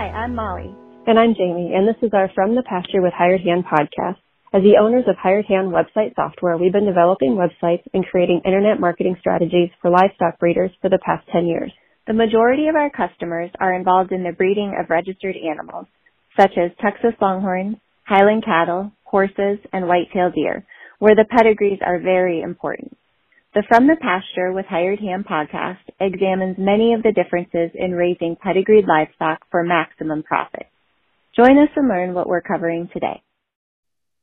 Hi, I'm Molly. And I'm Jamie, and this is our From the Pasture with Hired Hand podcast. As the owners of Hired Hand website software, we've been developing websites and creating internet marketing strategies for livestock breeders for the past 10 years. The majority of our customers are involved in the breeding of registered animals, such as Texas Longhorns, Highland cattle, horses, and white-tailed deer, where the pedigrees are very important. The From the Pasture with Hired Hand podcast examines many of the differences in raising pedigreed livestock for maximum profit. Join us and learn what we're covering today.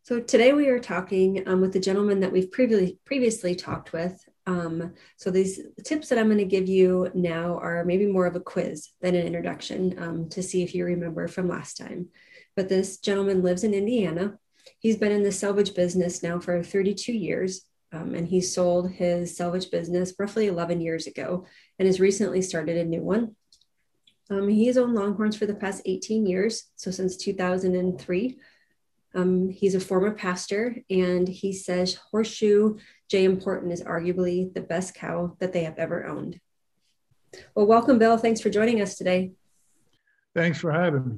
So today we are talking with the gentleman that we've previously talked with. So these tips that I'm going to give you now are maybe more of a quiz than an introduction to see if you remember from last time. But this gentleman lives in Indiana. He's been in the salvage business now for 32 years, and he sold his salvage business roughly 11 years ago and has recently started a new one. He's owned Longhorns for the past 18 years, so since 2003. He's a former pastor, and he says Horseshoe J Important is arguably the best cow that they have ever owned. Well, welcome, Bill. Thanks for joining us today. Thanks for having me.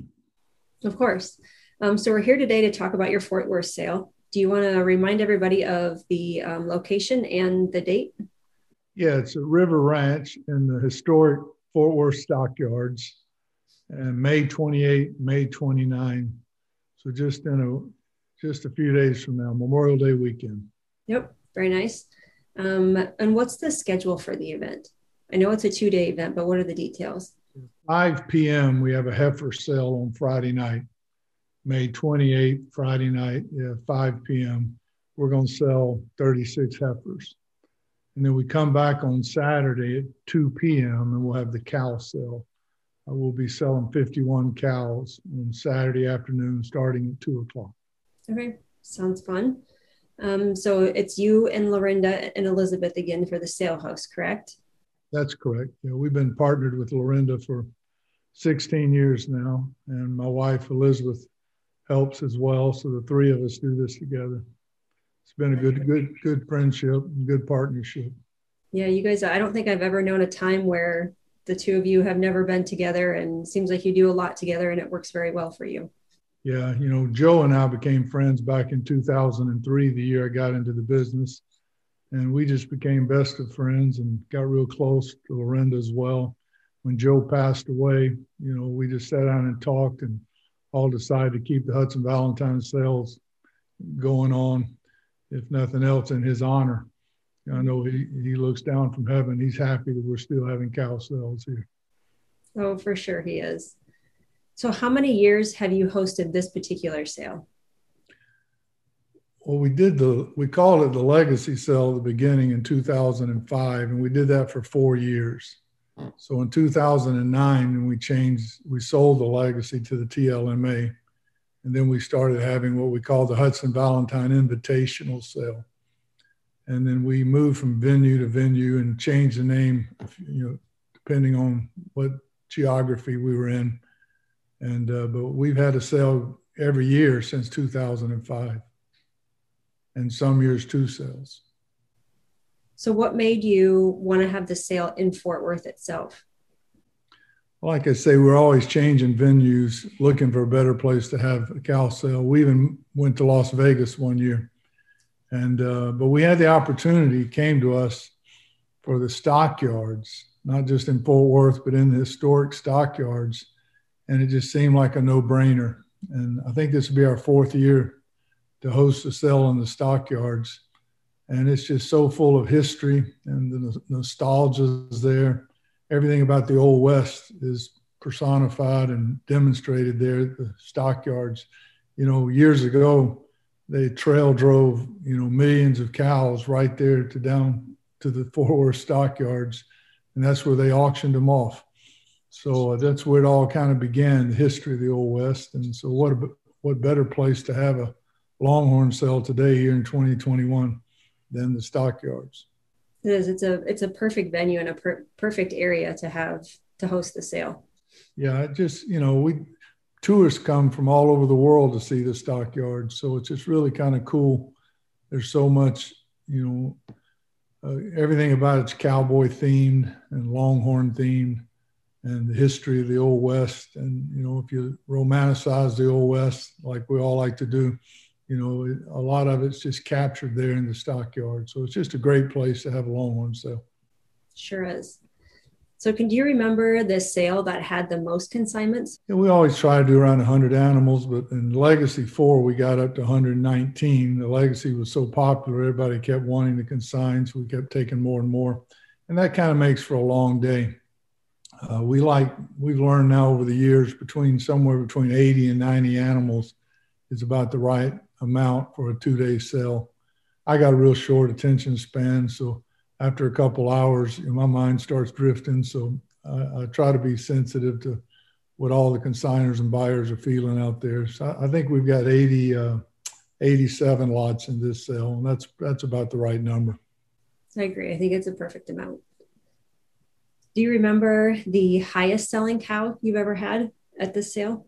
Of course. So we're here today to talk about your Fort Worth sale. Do you want to remind everybody of the location and the date? Yeah, it's a river ranch in the historic Fort Worth Stockyards, and May 28, May 29. So just a few days from now, Memorial Day weekend. Yep, very nice. And what's the schedule for the event? I know it's a two-day event, but what are the details? 5 p.m. we have a heifer sale on Friday night, May 28th, Friday night, 5 p.m. We're going to sell 36 heifers. And then we come back on Saturday at 2 p.m. and we'll have the cow sale. We'll be selling 51 cows on Saturday afternoon starting at 2 o'clock. Okay, sounds fun. So it's you and Lorinda and Elizabeth again for the sale house, correct? That's correct. Yeah, we've been partnered with Lorinda for 16 years now, and my wife, Elizabeth, helps as well. So the three of us do this together. It's been a good friendship and good partnership. Yeah, you guys, I don't think I've ever known a time where the two of you have never been together, and it seems like you do a lot together and it works very well for you. Yeah, you know, Joe and I became friends back in 2003, the year I got into the business. And we just became best of friends and got real close to Lorinda as well. When Joe passed away, you know, we just sat down and talked and all decided to keep the Hudson Valentine sales going on, if nothing else, in his honor. I know he looks down from heaven. He's happy that we're still having cow sales here. Oh, for sure he is. So how many years have you hosted this particular sale? Well, we called it the Legacy Sale at the beginning in 2005, and we did that for 4 years. So in 2009, when we sold the Legacy to the TLMA, and then we started having what we call the Hudson Valentine Invitational Sale. And then we moved from venue to venue and changed the name, you know, depending on what geography we were in. And but we've had a sale every year since 2005, and some years 2 sales. So what made you want to have the sale in Fort Worth itself? Like I say, we're always changing venues, looking for a better place to have a cow sale. We even went to Las Vegas one year. And but we had the opportunity, came to us for the stockyards, not just in Fort Worth, but in the historic stockyards. And it just seemed like a no-brainer. And I think this will be our 4th year to host a sale in the stockyards. And it's just so full of history, and the nostalgia is there. Everything about the Old West is personified and demonstrated there at the stockyards. You know, years ago, they trail drove, you know, millions of cows right there down to the Fort Worth stockyards, and that's where they auctioned them off. So that's where it all kind of began, the history of the Old West. And so what better place to have a Longhorn sale today here in 2021 than the stockyards? It is. It's a perfect venue and a perfect area to host the sale. Yeah, it just, you know, tourists come from all over the world to see the stockyards, so it's just really kind of cool. There's so much, you know, everything about it's cowboy themed and Longhorn themed, and the history of the Old West. And, you know, if you romanticize the Old West, like we all like to do, you know, a lot of it's just captured there in the stockyard. So it's just a great place to have a Longhorn sale. Sure is. So do you remember the sale that had the most consignments? Yeah, we always try to do around 100 animals, but in Legacy 4, we got up to 119. The Legacy was so popular, everybody kept wanting to consign, so we kept taking more and more. And that kind of makes for a long day. We've learned now over the years, somewhere between 80 and 90 animals is about the right amount for a two-day sale. I got a real short attention span, so after a couple hours, my mind starts drifting. So I try to be sensitive to what all the consigners and buyers are feeling out there. So I think we've got 87 lots in this sale, and that's about the right number. I agree. I think it's a perfect amount. Do you remember the highest selling cow you've ever had at this sale?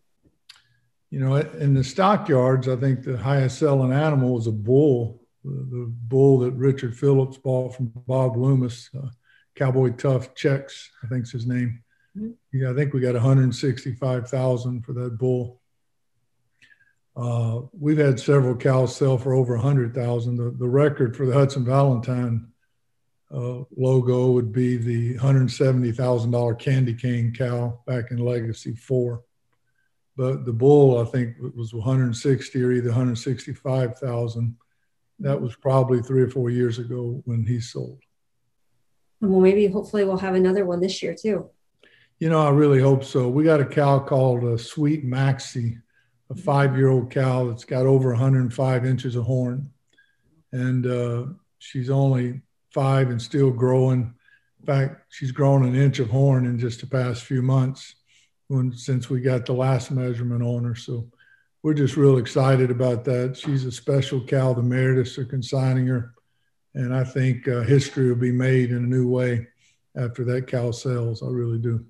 You know, in the stockyards, I think the highest selling animal was a bull. The bull that Richard Phillips bought from Bob Loomis, Cowboy Tough Checks, I think's his name. Mm-hmm. Yeah, I think we got $165,000 for that bull. We've had several cows sell for over $100,000. The record for the Hudson Valentine logo would be the $170,000 candy cane cow back in Legacy 4. But the bull, I think, was $160,000 or either $165,000. That was probably 3 or 4 years ago when he sold. Well, maybe hopefully we'll have another one this year too. You know, I really hope so. We got a cow called Sweet Maxie, a 5-year-old cow that's got over 105 inches of horn. And she's only 5 and still growing. In fact, she's grown an inch of horn in just the past few months since we got the last measurement on her. So we're just real excited about that. She's a special cow. The Merediths are consigning her. And I think history will be made in a new way after that cow sells. I really do.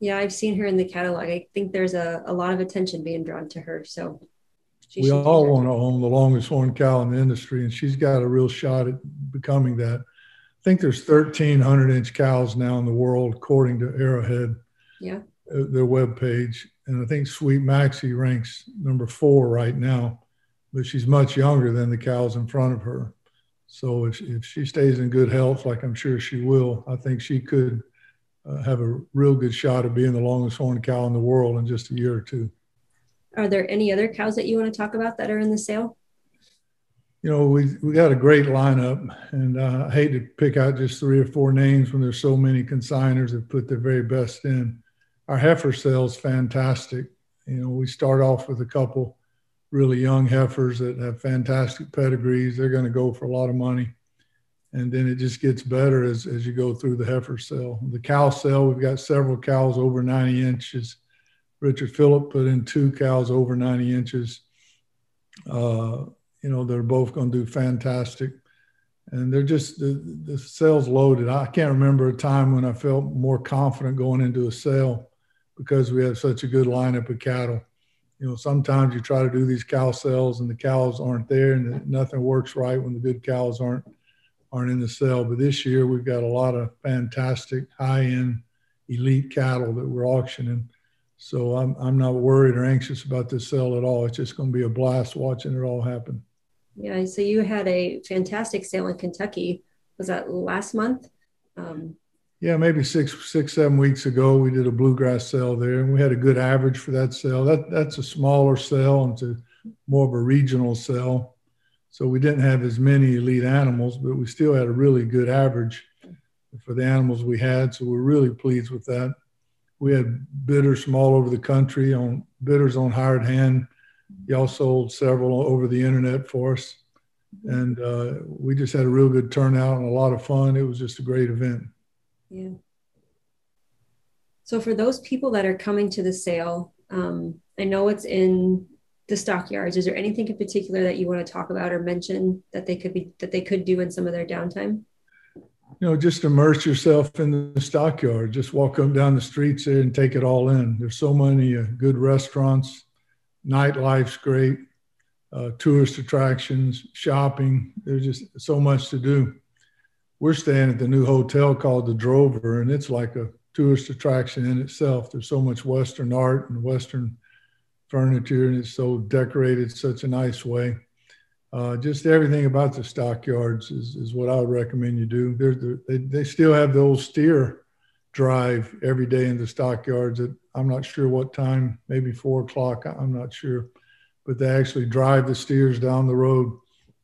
Yeah, I've seen her in the catalog. I think there's a lot of attention being drawn to her. So we all want to own the longest horned cow in the industry, and she's got a real shot at becoming that. I think there's 1,300-inch cows now in the world, according to Arrowhead, their webpage. And I think Sweet Maxie ranks number 4 right now, but she's much younger than the cows in front of her. So if she stays in good health, like I'm sure she will, I think she could have a real good shot at being the longest horned cow in the world in just a year or two. Are there any other cows that you want to talk about that are in the sale? You know, we got a great lineup, and I hate to pick out just 3 or 4 names when there's so many consigners that put their very best in. Our heifer sale's fantastic. You know, we start off with a couple really young heifers that have fantastic pedigrees. They're going to go for a lot of money. And then it just gets better as you go through the heifer sale. The cow sale, we've got several cows over 90 inches. Richard Phillips put in 2 cows over 90 inches. You know, they're both going to do fantastic. And they're just, the sale's loaded. I can't remember a time when I felt more confident going into a sale because we have such a good lineup of cattle. You know, sometimes you try to do these cow sales and the cows aren't there, and nothing works right when the good cows aren't in the sale. But this year we've got a lot of fantastic high-end elite cattle that we're auctioning. So I'm not worried or anxious about this sale at all. It's just going to be a blast watching it all happen. Yeah, so you had a fantastic sale in Kentucky. Was that last month? Yeah, maybe 6, 7 weeks ago, we did a bluegrass sale there, and we had a good average for that sale. That's a smaller sale, and it's more of a regional sale. So we didn't have as many elite animals, but we still had a really good average for the animals we had. So we're really pleased with that. We had bidders from all over the country, bidders on Hired Hand. Y'all sold several over the internet for us, and we just had a real good turnout and a lot of fun. It was just a great event. Yeah. So for those people that are coming to the sale, I know it's in the stockyards. Is there anything in particular that you want to talk about or mention that they could do in some of their downtime? You know, just immerse yourself in the stockyard. Just walk up down the streets there and take it all in. There's so many good restaurants. Nightlife's great, tourist attractions, shopping. There's just so much to do. We're staying at the new hotel called the Drover, and it's like a tourist attraction in itself. There's so much Western art and Western furniture, and it's so decorated such a nice way. Just everything about the stockyards is what I would recommend you do. They still have the old steer drive every day in the stockyards at, I'm not sure what time, maybe 4 o'clock, I'm not sure. But they actually drive the steers down the road,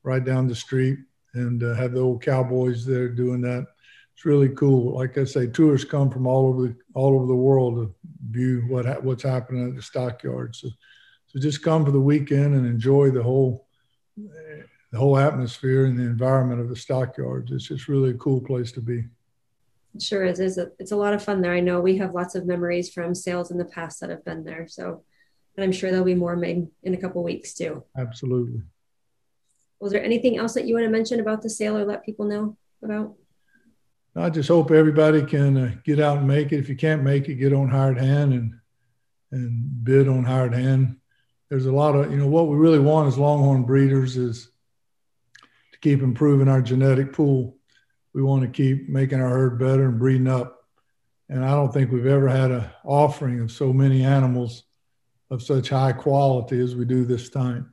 right down the street, and have the old cowboys there doing that. It's really cool. Like I say, tourists come from all over the world to view what's happening at the stockyards. So just come for the weekend and enjoy the whole atmosphere and the environment of the stockyards. It's just really a cool place to be. It sure is. It's a lot of fun there. I know we have lots of memories from sales in the past that have been there. So, and I'm sure there'll be more made in a couple of weeks too. Absolutely. Was there anything else that you want to mention about the sale or let people know about? I just hope everybody can get out and make it. If you can't make it, get on Hired Hand and bid on Hired Hand. There's a lot of, what we really want as Longhorn breeders is to keep improving our genetic pool. We want to keep making our herd better and breeding up. And I don't think we've ever had an offering of so many animals of such high quality as we do this time.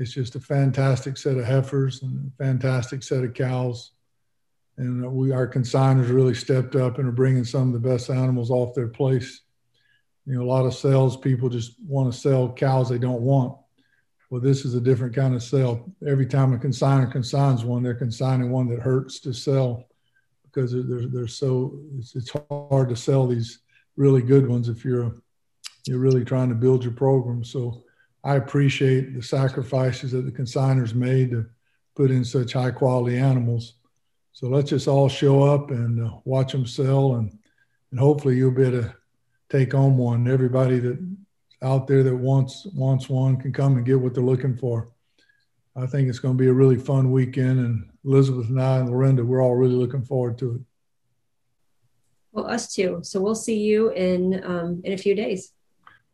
It's just a fantastic set of heifers and a fantastic set of cows. And our consigners really stepped up and are bringing some of the best animals off their place. A lot of sales people just want to sell cows they don't want. Well, this is a different kind of sale. Every time a consigner consigns one, they're consigning one that hurts to sell because it's hard to sell these really good ones if you're really trying to build your program. So I appreciate the sacrifices that the consigners made to put in such high quality animals. So let's just all show up and watch them sell, and hopefully you'll be able to take home one. Everybody that out there that wants one can come and get what they're looking for. I think it's going to be a really fun weekend, and Elizabeth and I and Lorinda, we're all really looking forward to it. Well, us too. So we'll see you in a few days.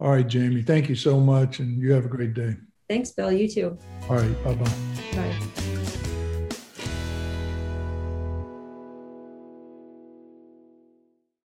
All right, Jamie. Thank you so much, and you have a great day. Thanks, Bill. You too. All right. Bye-bye. Bye.